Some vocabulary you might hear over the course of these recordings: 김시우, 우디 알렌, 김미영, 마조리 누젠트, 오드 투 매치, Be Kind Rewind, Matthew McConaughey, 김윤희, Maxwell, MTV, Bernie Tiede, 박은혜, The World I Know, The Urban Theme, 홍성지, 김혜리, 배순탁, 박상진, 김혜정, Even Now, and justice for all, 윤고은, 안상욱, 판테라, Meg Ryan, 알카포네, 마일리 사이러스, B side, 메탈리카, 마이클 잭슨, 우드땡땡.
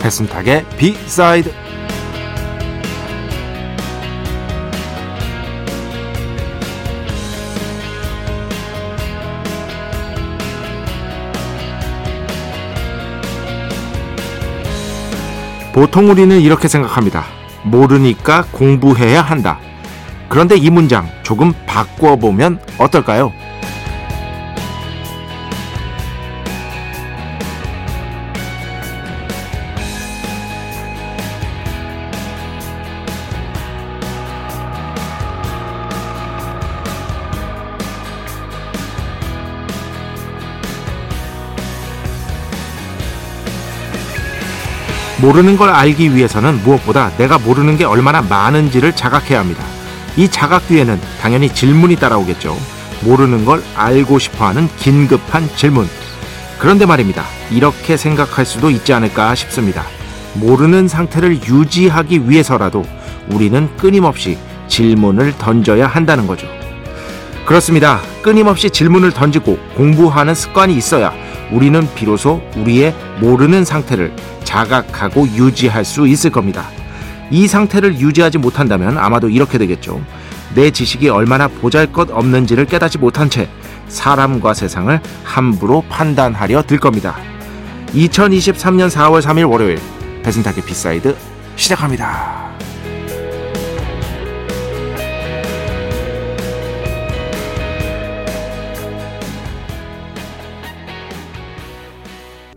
배순탁의 B-사이드. 보통 우리는 이렇게 생각합니다. 모르니까 공부해야 한다. 그런데 이 문장 조금 바꿔보면 어떨까요? 모르는 걸 알기 위해서는 무엇보다 내가 모르는 게 얼마나 많은지를 자각해야 합니다. 이 자각 뒤에는 당연히 질문이 따라오겠죠. 모르는 걸 알고 싶어하는 긴급한 질문. 그런데 말입니다. 이렇게 생각할 수도 있지 않을까 싶습니다. 모르는 상태를 유지하기 위해서라도 우리는 끊임없이 질문을 던져야 한다는 거죠. 그렇습니다. 끊임없이 질문을 던지고 공부하는 습관이 있어야 우리는 비로소 우리의 모르는 상태를 자각하고 유지할 수 있을 겁니다. 이 상태를 유지하지 못한다면 아마도 이렇게 되겠죠. 내 지식이 얼마나 보잘것없는지를 깨닫지 못한 채 사람과 세상을 함부로 판단하려 들 겁니다. 2023년 4월 3일 월요일, 배순탁의 비사이드 시작합니다.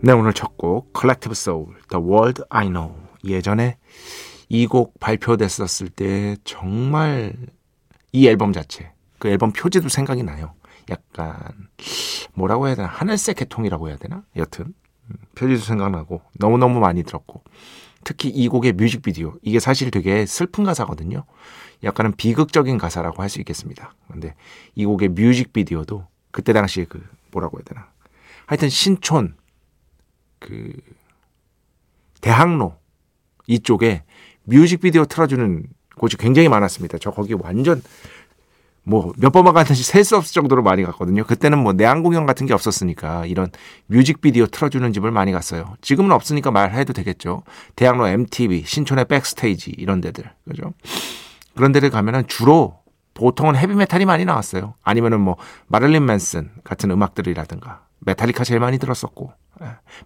네, 오늘 첫 곡 Collective Soul, The World I Know. 예전에 이 곡 발표됐었을 때 정말 이 앨범 자체, 그 앨범 표지도 생각이 나요. 약간 뭐라고 해야 되나, 하늘색 계통이라고 해야 되나. 여튼 표지도 생각나고 너무너무 많이 들었고, 특히 이 곡의 뮤직비디오, 이게 사실 되게 슬픈 가사거든요. 약간은 비극적인 가사라고 할 수 있겠습니다. 근데 이 곡의 뮤직비디오도 그때 당시에 그 뭐라고 해야 되나, 하여튼 신촌 그 대학로 이쪽에 뮤직비디오 틀어주는 곳이 굉장히 많았습니다. 저 거기 완전 뭐 몇 번만 갔는지 셀 수 없을 정도로 많이 갔거든요. 그때는 뭐 내한 공연 같은 게 없었으니까 이런 뮤직비디오 틀어주는 집을 많이 갔어요. 지금은 없으니까 말해도 되겠죠. 대학로 MTV, 신촌의 백스테이지 이런 데들, 그죠? 그런 데를 가면은 주로 보통은 헤비메탈이 많이 나왔어요. 아니면은 뭐 마를린 맨슨 같은 음악들이라든가, 메탈리카 제일 많이 들었었고,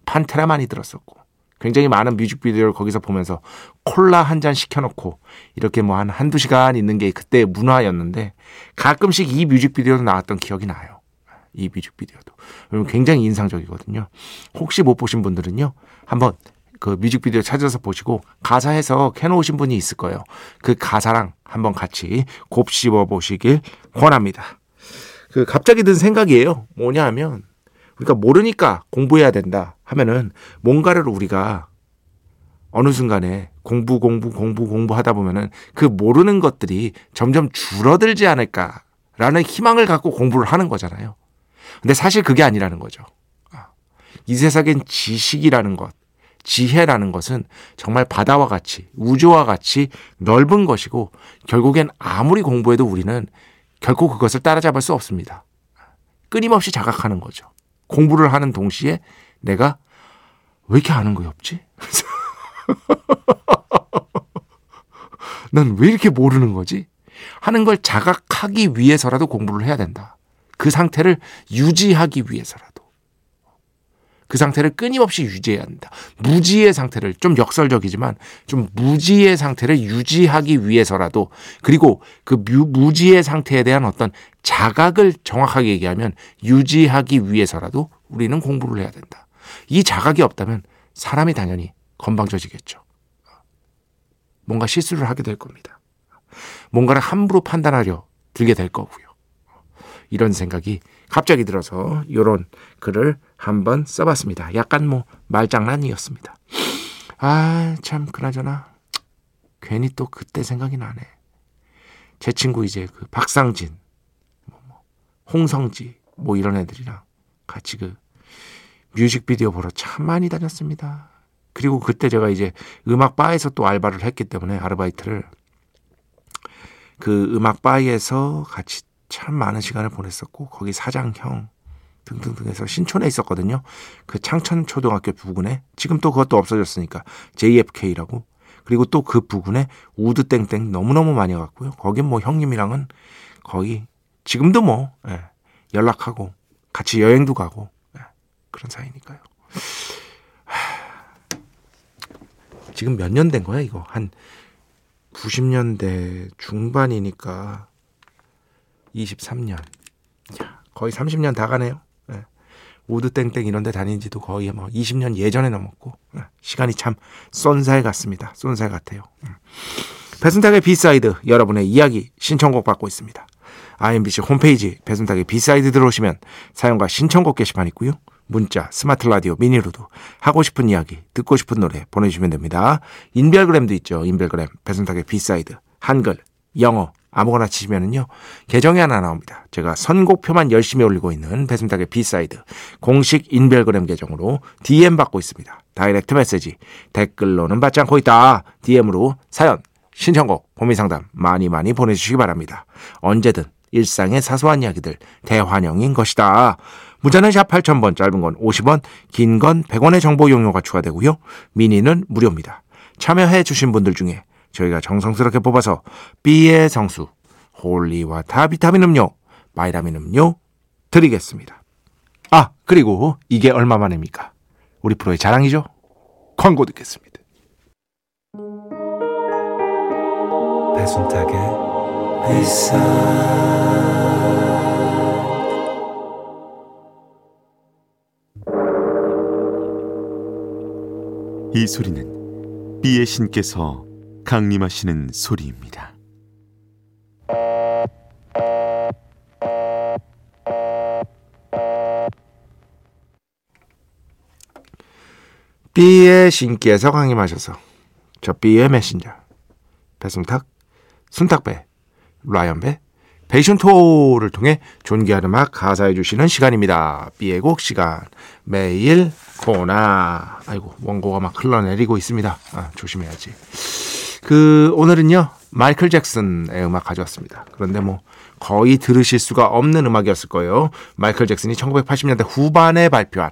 판테라 많이 들었었고, 굉장히 많은 뮤직비디오를 거기서 보면서 콜라 한 잔 시켜놓고 이렇게 뭐 한두 시간 있는 게 그때의 문화였는데, 가끔씩 이 뮤직비디오도 나왔던 기억이 나요. 이 뮤직비디오도 굉장히 인상적이거든요. 혹시 못 보신 분들은요, 한번 그 뮤직비디오 찾아서 보시고 가사 해석 해놓으신 분이 있을 거예요. 그 가사랑 한번 같이 곱씹어 보시길 권합니다. 그 갑자기 든 생각이에요. 뭐냐 하면, 그러니까 모르니까 공부해야 된다 하면은 뭔가를 우리가 어느 순간에 공부 하다 보면은 그 모르는 것들이 점점 줄어들지 않을까라는 희망을 갖고 공부를 하는 거잖아요. 근데 사실 그게 아니라는 거죠. 이 세상엔 지식이라는 것, 지혜라는 것은 정말 바다와 같이, 우주와 같이 넓은 것이고, 결국엔 아무리 공부해도 우리는 결코 그것을 따라잡을 수 없습니다. 끊임없이 자각하는 거죠. 공부를 하는 동시에 내가 왜 이렇게 아는 거야 없지? 난 왜 이렇게 모르는 거지? 하는 걸 자각하기 위해서라도 공부를 해야 된다. 그 상태를 유지하기 위해서라도. 그 상태를 끊임없이 유지해야 한다. 무지의 상태를, 좀 역설적이지만 좀 무지의 상태를 유지하기 위해서라도, 그리고 그 무지의 상태에 대한 어떤 자각을 정확하게 얘기하면 유지하기 위해서라도 우리는 공부를 해야 된다. 이 자각이 없다면 사람이 당연히 건방져지겠죠. 뭔가 실수를 하게 될 겁니다. 뭔가를 함부로 판단하려 들게 될 거고요. 이런 생각이 갑자기 들어서 이런 글을 한번 써봤습니다. 약간 뭐 말장난이었습니다. 아, 참 그나저나 괜히 또 그때 생각이 나네. 제 친구 이제 그 박상진, 홍성지 뭐 이런 애들이랑 같이 그 뮤직비디오 보러 참 많이 다녔습니다. 그리고 그때 제가 이제 음악바에서 또 알바를 했기 때문에 아르바이트를 그 음악바에서 같이 참 많은 시간을 보냈었고 거기 사장형 등등등해서 신촌에 있었거든요. 그 창천초등학교 부근에 지금 또 그것도 없어졌으니까 JFK라고 그리고 또 그 부근에 우드땡땡 너무너무 많이 갔고요. 거긴 뭐 형님이랑은 거의 지금도 뭐 연락하고 같이 여행도 가고 그런 사이니까요. 지금 몇 년 된 거야 이거? 한 90년대 중반이니까 23년. 거의 30년 다 가네요. 오드 땡땡 이런 데 다닌 지도 거의 뭐 20년 예전에 넘었고 시간이 참 쏜살 같습니다. 쏜살 같아요. 배순탁의 비사이드 여러분의 이야기 신청곡 받고 있습니다. IMBC 홈페이지 배순탁의 비사이드 들어오시면 사연과 신청곡 게시판 있고요. 문자, 스마트 라디오, 미니로도 하고 싶은 이야기, 듣고 싶은 노래 보내주시면 됩니다. 인별그램도 있죠. 인별그램 배순탁의 비사이드 한글, 영어 아무거나 치시면은요 계정이 하나 나옵니다. 제가 선곡표만 열심히 올리고 있는 배순탁의 비사이드 공식 인별그램 계정으로 DM 받고 있습니다. 다이렉트 메시지 댓글로는 받지 않고 있다. DM으로 사연, 신청곡, 고민상담 많이 많이 보내주시기 바랍니다. 언제든 일상의 사소한 이야기들 대환영인 것이다. 문자는 샵 8000번, 짧은 건 50원, 긴 건 100원의 정보 용료가 추가되고요. 미니는 무료입니다. 참여해 주신 분들 중에 저희가 정성스럽게 뽑아서 B의 성수, 홀리와타 비타민 음료, 바이라민 음료 드리겠습니다. 아, 그리고 이게 얼마 만입니까? 우리 프로의 자랑이죠? 광고 듣겠습니다. 배순탁의 이 소리는 B의 신께서 강림하시는 소리입니다. B의 신께서 강림하셔서 저 B의 메신저 배순탁, 순탁배, 라이언배, 베이션토를 통해 존귀한 음악 가사해 주시는 시간입니다. B의 곡 시간 매일 코나 아이고 원고가 막 흘러내리고 있습니다. 아, 조심해야지. 그 오늘은요 마이클 잭슨의 음악 가져왔습니다. 그런데 뭐 거의 들으실 수가 없는 음악이었을 거예요. 마이클 잭슨이 1980년대 후반에 발표한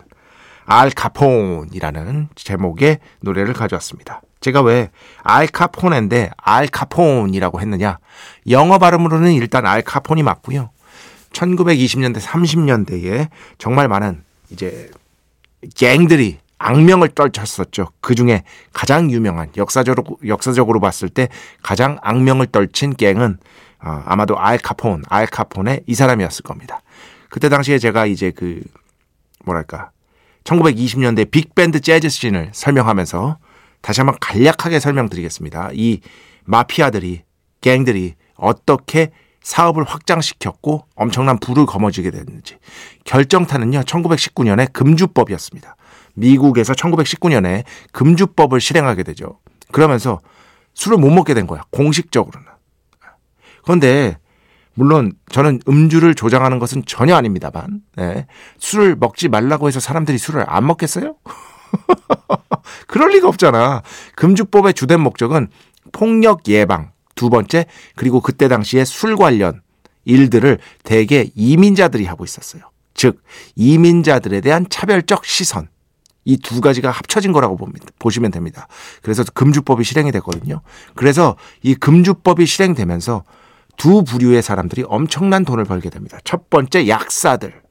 알카포네이라는 제목의 노래를 가져왔습니다. 제가 왜 알카포네인데 알카폰이라고 했느냐? 영어 발음으로는 일단 알카폰이 맞고요. 1920년대 30년대에 정말 많은 이제 갱들이 악명을 떨쳤었죠. 그중에 가장 유명한 역사적으로 봤을 때 가장 악명을 떨친 갱은 아마도 알카포네 이 사람이었을 겁니다. 그때 당시에 제가 이제 그 뭐랄까 1920년대 빅밴드 재즈 씬을 설명하면서 다시 한번 간략하게 설명드리겠습니다. 이 마피아들이 갱들이 어떻게 사업을 확장시켰고 엄청난 부를 거머쥐게 됐는지 결정타는요 1919년에 금주법이었습니다. 미국에서 1919년에 금주법을 실행하게 되죠. 그러면서 술을 못 먹게 된 거야. 공식적으로는. 그런데 물론 저는 음주를 조장하는 것은 전혀 아닙니다만 네. 술을 먹지 말라고 해서 사람들이 술을 안 먹겠어요? 그럴 리가 없잖아. 금주법의 주된 목적은 폭력 예방, 두 번째 그리고 그때 당시에 술 관련 일들을 대개 이민자들이 하고 있었어요. 즉 이민자들에 대한 차별적 시선. 이 두 가지가 합쳐진 거라고 보시면 됩니다. 그래서 금주법이 실행이 됐거든요. 그래서 이 금주법이 실행되면서 두 부류의 사람들이 엄청난 돈을 벌게 됩니다. 첫 번째 약사들.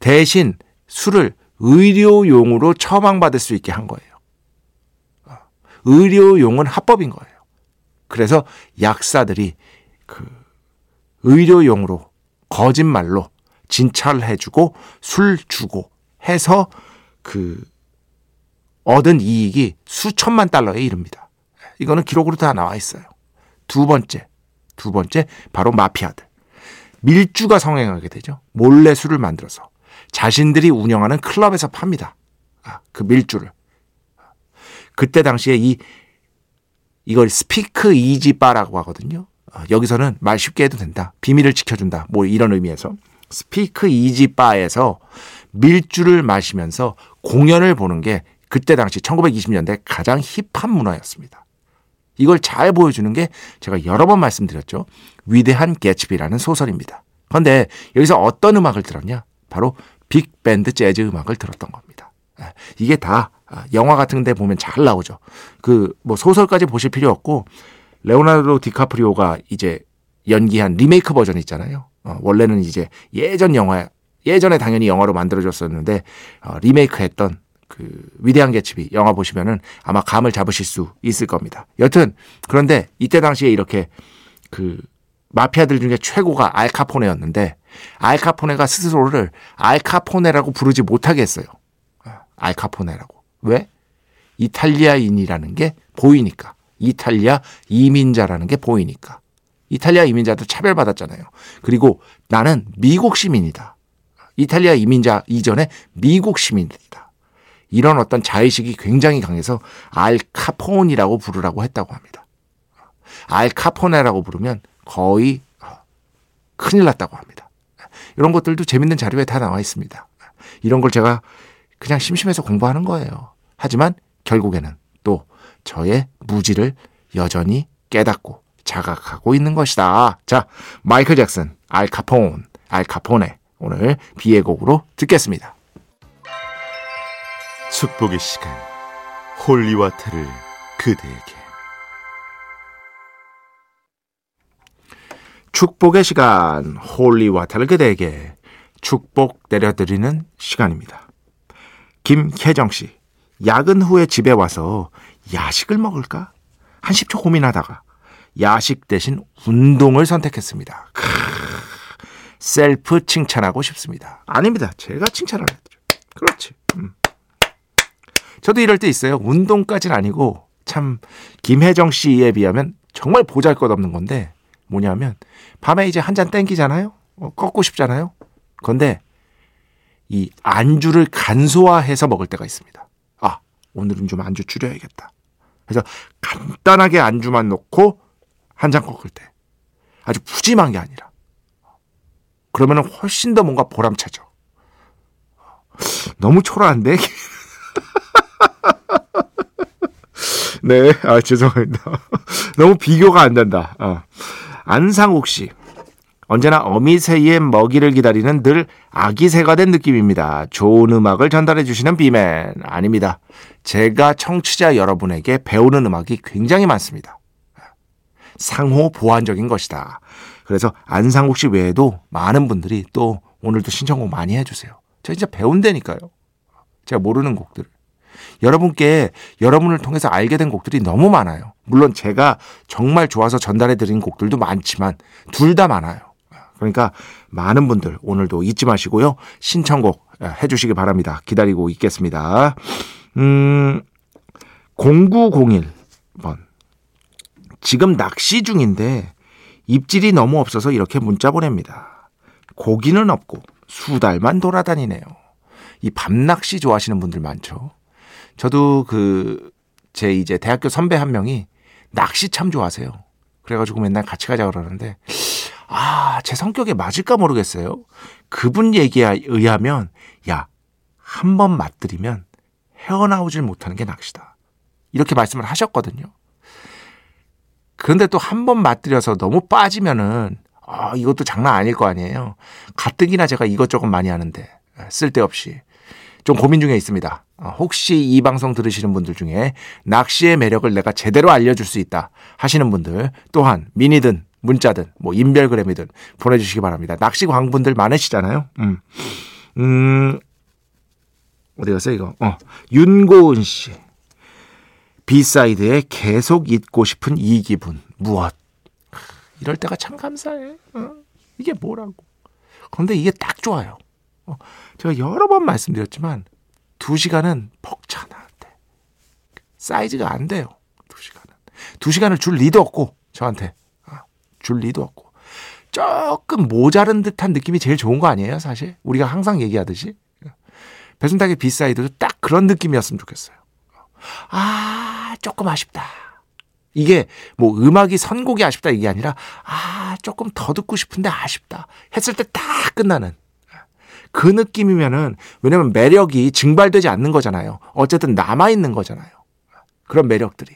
대신 술을 의료용으로 처방받을 수 있게 한 거예요. 의료용은 합법인 거예요. 그래서 약사들이 그 의료용으로 거짓말로 진찰해주고 술 주고 해서 그 얻은 이익이 수천만 달러에 이릅니다. 이거는 기록으로 다 나와 있어요. 두 번째 바로 마피아들. 밀주가 성행하게 되죠. 몰래 술을 만들어서 자신들이 운영하는 클럽에서 팝니다. 그 밀주를. 그때 당시에 이걸 스피크 이지 바라고 하거든요. 여기서는 말 쉽게 해도 된다. 비밀을 지켜준다. 뭐 이런 의미에서. 스피크 이지 바에서 밀주를 마시면서 공연을 보는 게 그때 당시 1920년대 가장 힙한 문화였습니다. 이걸 잘 보여주는 게 제가 여러 번 말씀드렸죠. 위대한 개츠비라는 소설입니다. 그런데 여기서 어떤 음악을 들었냐? 바로 빅밴드 재즈 음악을 들었던 겁니다. 이게 다 영화 같은 데 보면 잘 나오죠. 그 뭐 소설까지 보실 필요 없고 레오나르도 디카프리오가 이제 연기한 리메이크 버전 있잖아요. 원래는 이제 예전에 당연히 영화로 만들어졌었는데 리메이크했던 그 위대한 개츠비 영화 보시면은 아마 감을 잡으실 수 있을 겁니다. 여튼 그런데 이때 당시에 이렇게 그 마피아들 중에 최고가 알카포네였는데 알카포네가 스스로를 알카포네라고 부르지 못하게 했어요. 알카포네라고. 왜? 이탈리아인이라는 게 보이니까. 이탈리아 이민자라는 게 보이니까. 이탈리아 이민자도 차별받았잖아요. 그리고 나는 미국 시민이다. 이탈리아 이민자 이전에 미국 시민이다. 이런 어떤 자의식이 굉장히 강해서 알카포니라고 부르라고 했다고 합니다. 알카포네라고 부르면 거의 큰일 났다고 합니다. 이런 것들도 재밌는 자료에 다 나와 있습니다. 이런 걸 제가 그냥 심심해서 공부하는 거예요. 하지만 결국에는 또 저의 무지를 여전히 깨닫고 자각하고 있는 것이다. 자, 마이클 잭슨, 알카포네 오늘 비의 곡으로 듣겠습니다. 축복의 시간, 홀리와타를 그대에게. 축복의 시간, 홀리와타를 그대에게 축복 내려드리는 시간입니다. 김혜정 씨, 야근 후에 집에 와서 야식을 먹을까? 한 10초 고민하다가 야식 대신 운동을 선택했습니다. 셀프 칭찬하고 싶습니다. 아닙니다. 제가 칭찬을 했죠. 그렇지. 저도 이럴 때 있어요. 운동까지는 아니고 참 김혜정 씨에 비하면 정말 보잘것없는 건데 뭐냐면 밤에 이제 한 잔 땡기잖아요. 꺾고 싶잖아요. 그런데 이 안주를 간소화해서 먹을 때가 있습니다. 아, 오늘은 좀 안주 줄여야겠다. 그래서 간단하게 안주만 넣고 한 잔 꺾을 때 아주 푸짐한 게 아니라 그러면 훨씬 더 뭔가 보람차죠. 너무 초라한데? 네, 죄송합니다. 너무 비교가 안 된다. 안상욱 씨, 언제나 어미 새의 먹이를 기다리는 늘 아기 새가 된 느낌입니다. 좋은 음악을 전달해 주시는 비맨. 아닙니다. 제가 청취자 여러분에게 배우는 음악이 굉장히 많습니다. 상호 보완적인 것이다. 그래서 안상욱 씨 외에도 많은 분들이 또 오늘도 신청곡 많이 해주세요. 제가 진짜 배운다니까요. 제가 모르는 곡들을. 여러분께 여러분을 통해서 알게 된 곡들이 너무 많아요. 물론 제가 정말 좋아서 전달해드린 곡들도 많지만 둘 다 많아요. 그러니까 많은 분들 오늘도 잊지 마시고요. 신청곡 해주시기 바랍니다. 기다리고 있겠습니다. 0901번 지금 낚시 중인데 입질이 너무 없어서 이렇게 문자 보냅니다. 고기는 없고 수달만 돌아다니네요. 이 밤낚시 좋아하시는 분들 많죠. 저도 제 이제 대학교 선배 한 명이 낚시 참 좋아하세요. 그래가지고 맨날 같이 가자고 그러는데, 제 성격에 맞을까 모르겠어요. 그분 얘기에 의하면, 한 번 맞들이면 헤어나오질 못하는 게 낚시다. 이렇게 말씀을 하셨거든요. 그런데 또 한 번 맞들여서 너무 빠지면은, 이것도 장난 아닐 거 아니에요. 가뜩이나 제가 이것저것 많이 하는데, 쓸데없이. 좀 고민 중에 있습니다. 혹시 이 방송 들으시는 분들 중에 낚시의 매력을 내가 제대로 알려줄 수 있다 하시는 분들 또한 미니든 문자든 뭐 인별그램이든 보내주시기 바랍니다. 낚시 광분들 많으시잖아요. 어디 갔어요 이거? 윤고은 씨. 비사이드에 계속 잊고 싶은 이 기분. 무엇? 이럴 때가 참 감사해. 이게 뭐라고. 그런데 이게 딱 좋아요. 제가 여러 번 말씀드렸지만 2시간은 벅차나 사이즈가 안 돼요. 2시간은 2시간을 줄 리도 없고, 저한테 줄 리도 없고, 조금 모자른 듯한 느낌이 제일 좋은 거 아니에요, 사실? 우리가 항상 얘기하듯이. 배순탁의 비사이드도 딱 그런 느낌이었으면 좋겠어요. 아, 조금 아쉽다. 이게 뭐 음악이 선곡이 아쉽다 이게 아니라, 아, 조금 더 듣고 싶은데 아쉽다 했을 때 딱 끝나는 그 느낌이면은, 왜냐면 매력이 증발되지 않는 거잖아요. 어쨌든 남아있는 거잖아요. 그런 매력들이.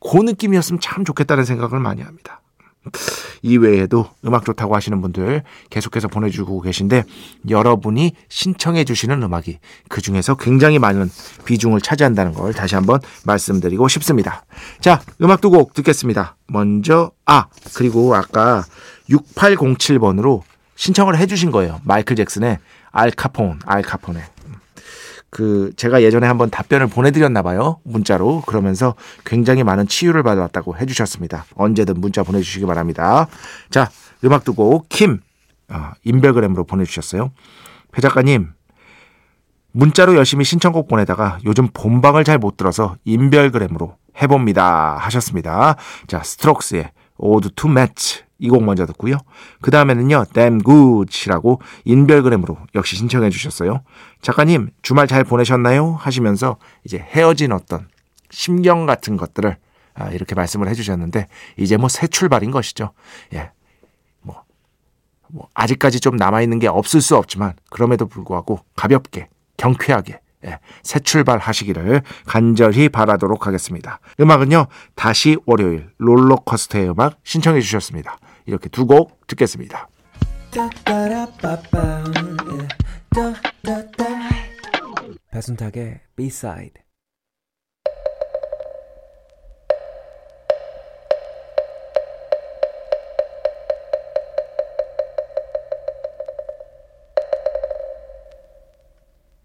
그 느낌이었으면 참 좋겠다는 생각을 많이 합니다. 이외에도 음악 좋다고 하시는 분들 계속해서 보내주고 계신데, 여러분이 신청해 주시는 음악이 그중에서 굉장히 많은 비중을 차지한다는 걸 다시 한번 말씀드리고 싶습니다. 자, 음악 두 곡 듣겠습니다. 먼저 그리고 아까 6807번으로 신청을 해 주신 거예요. 마이클 잭슨의 알카포네. 그 제가 예전에 한번 답변을 보내드렸나 봐요, 문자로. 그러면서 굉장히 많은 치유를 받았다고 해주셨습니다. 언제든 문자 보내주시기 바랍니다. 자, 음악 듣고 인별그램으로 보내주셨어요. 배 작가님, 문자로 열심히 신청곡 보내다가 요즘 본방을 잘 못 들어서 인별그램으로 해봅니다 하셨습니다. 자, 스트록스의 오드 투 매치 이 곡 먼저 듣고요. 그 다음에는요, Damn Good이라고 인별그램으로 역시 신청해 주셨어요. 작가님, 주말 잘 보내셨나요? 하시면서 이제 헤어진 어떤 심경 같은 것들을 이렇게 말씀을 해 주셨는데, 이제 뭐 새 출발인 것이죠. 예. 뭐 아직까지 좀 남아있는 게 없을 수 없지만, 그럼에도 불구하고 가볍게, 경쾌하게, 예, 새 출발하시기를 간절히 바라도록 하겠습니다. 음악은요, 다시 월요일 롤러코스터의 음악 신청해 주셨습니다. 이렇게 두 곡 듣겠습니다. 배순탁의 B-side.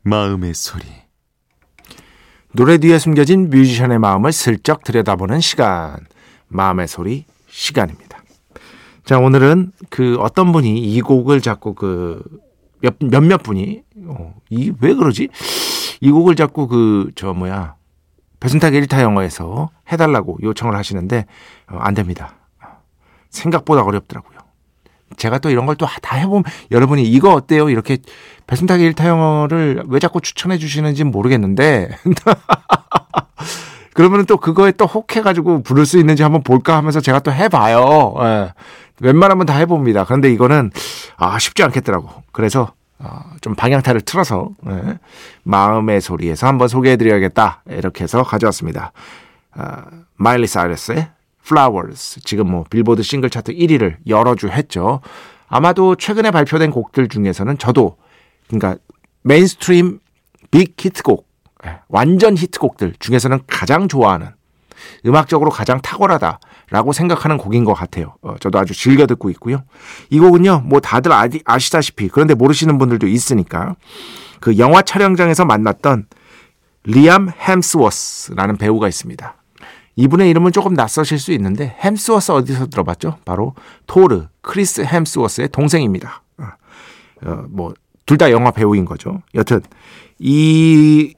마음의 소리. 노래 뒤에 숨겨진 뮤지션의 마음을 슬쩍 들여다보는 시간, 마음의 소리 시간입니다. 자, 오늘은 그 어떤 분이 이 곡을 자꾸 그 몇몇 분이 이 왜 그러지? 이 곡을 자꾸 그 배순탁 1타 영어에서 해달라고 요청을 하시는데, 안 됩니다. 생각보다 어렵더라고요. 제가 또 이런 걸 또 다 해보면, 여러분이 이거 어때요? 이렇게 배순탁의 1타 영어를 왜 자꾸 추천해 주시는지 모르겠는데 그러면 또 그거에 또 혹해가지고 부를 수 있는지 한번 볼까 하면서 제가 또 해봐요. 예. 웬만하면 다 해봅니다. 그런데 이거는 쉽지 않겠더라고. 그래서 좀 방향타를 틀어서, 예, 마음의 소리에서 한번 소개해드려야겠다 이렇게 해서 가져왔습니다. 마일리 사이러스의 Flowers, 지금 뭐 빌보드 싱글 차트 1위를 여러 주 했죠. 아마도 최근에 발표된 곡들 중에서는 저도, 그러니까 메인스트림 빅 히트곡, 완전 히트곡들 중에서는 가장 좋아하는, 음악적으로 가장 탁월하다라고 생각하는 곡인 것 같아요. 저도 아주 즐겨 듣고 있고요. 이 곡은요, 뭐 다들 아시다시피, 그런데 모르시는 분들도 있으니까, 그 영화 촬영장에서 만났던 리암 햄스워스라는 배우가 있습니다. 이분의 이름은 조금 낯서실 수 있는데, 햄스워스 어디서 들어봤죠? 바로 토르, 크리스 햄스워스의 동생입니다. 둘 다 영화 배우인 거죠. 여튼 이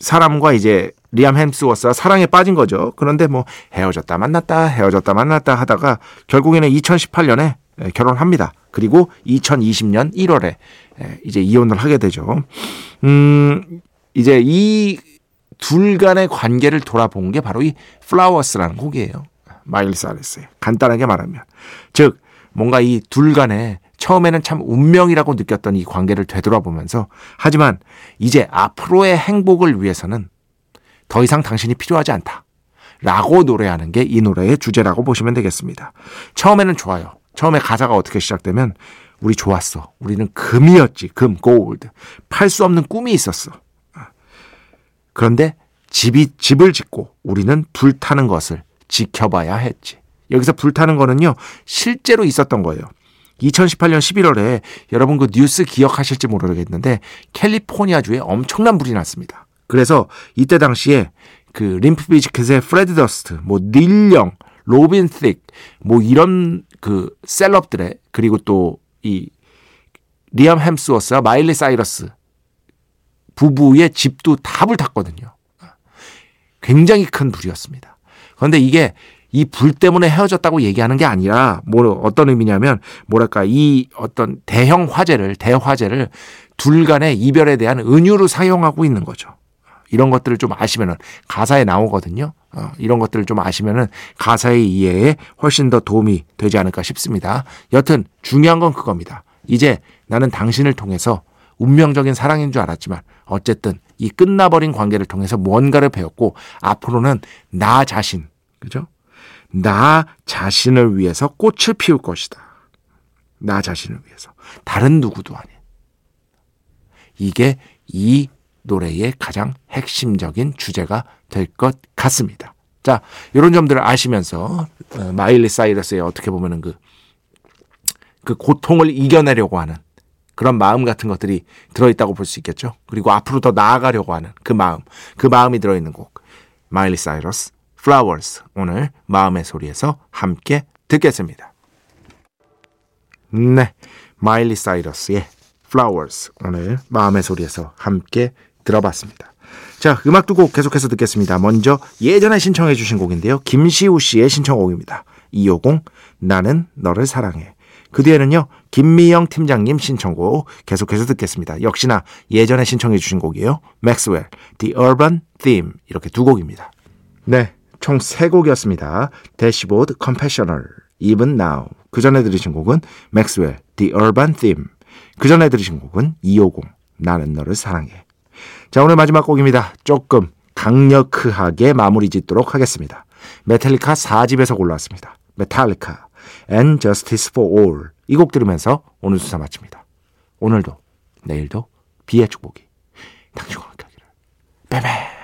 사람과 이제 리암 햄스워스가 사랑에 빠진 거죠. 그런데 뭐 헤어졌다 만났다 하다가 결국에는 2018년에 결혼합니다. 그리고 2020년 1월에 이제 이혼을 하게 되죠. 이제 이 둘 간의 관계를 돌아본 게 바로 이 플라워스라는 곡이에요. 마일리 사이러스의. 간단하게 말하면, 즉 뭔가 이 둘 간의 처음에는 참 운명이라고 느꼈던 이 관계를 되돌아보면서, 하지만 이제 앞으로의 행복을 위해서는 더 이상 당신이 필요하지 않다라고 노래하는 게 이 노래의 주제라고 보시면 되겠습니다. 처음에는 좋아요. 처음에 가사가 어떻게 시작되면, 우리 좋았어. 우리는 금이었지. 금, 골드. 팔 수 없는 꿈이 있었어. 그런데 집을 짓고 우리는 불타는 것을 지켜봐야 했지. 여기서 불타는 거는요, 실제로 있었던 거예요. 2018년 11월에 여러분 그 뉴스 기억하실지 모르겠는데, 캘리포니아주에 엄청난 불이 났습니다. 그래서 이때 당시에 그 림프 비즈킷의 프레드 더스트, 뭐 닐 영, 로빈 틱, 뭐 이런 그 셀럽들의, 그리고 또 이 리암 햄스워스와 마일리 사이러스 부부의 집도 다 불탔거든요. 굉장히 큰 불이었습니다. 그런데 이게 이 불 때문에 헤어졌다고 얘기하는 게 아니라 뭐 어떤 의미냐면 뭐랄까 이 어떤 대형 화재를 대화재를 둘 간의 이별에 대한 은유로 사용하고 있는 거죠. 이런 것들을 좀 아시면은 가사에 나오거든요. 이런 것들을 좀 아시면은 가사의 이해에 훨씬 더 도움이 되지 않을까 싶습니다. 여튼 중요한 건 그겁니다. 이제 나는 당신을 통해서 운명적인 사랑인 줄 알았지만 어쨌든 이 끝나버린 관계를 통해서 뭔가를 배웠고 앞으로는 나 자신, 그죠? 나 자신을 위해서 꽃을 피울 것이다. 나 자신을 위해서. 다른 누구도 아니에요. 이게 이 노래의 가장 핵심적인 주제가 될 것 같습니다. 자, 이런 점들을 아시면서 마일리 사이러스의 어떻게 보면은 그 고통을 이겨내려고 하는 그런 마음 같은 것들이 들어있다고 볼 수 있겠죠. 그리고 앞으로 더 나아가려고 하는 그 마음이 들어있는 곡 마일리 사이러스 Flowers 오늘 마음의 소리에서 함께 듣겠습니다. 네, 마일리 사이러스의 Flowers 오늘 마음의 소리에서 함께 들어봤습니다. 자, 음악 두 곡 계속해서 듣겠습니다. 먼저 예전에 신청해 주신 곡인데요, 김시우 씨의 신청곡입니다. 250 나는 너를 사랑해. 그 뒤에는요 김미영 팀장님 신청곡 계속해서 듣겠습니다. 역시나 예전에 신청해 주신 곡이에요. Maxwell, The Urban Theme 이렇게 두 곡입니다. 네, 총 세 곡이었습니다. Dashboard Confessional, Even Now. 그 전에 들으신 곡은 Maxwell, The Urban Theme. 그 전에 들으신 곡은 250, 나는 너를 사랑해. 자, 오늘 마지막 곡입니다. 조금 강력하게 마무리 짓도록 하겠습니다. 메탈리카 4집에서 골라왔습니다. 메탈리카, and justice for all. 이 곡 들으면서 오늘 수사 마칩니다. 오늘도, 내일도 비의 축복이 당신과 함께 하기를. 빼빼!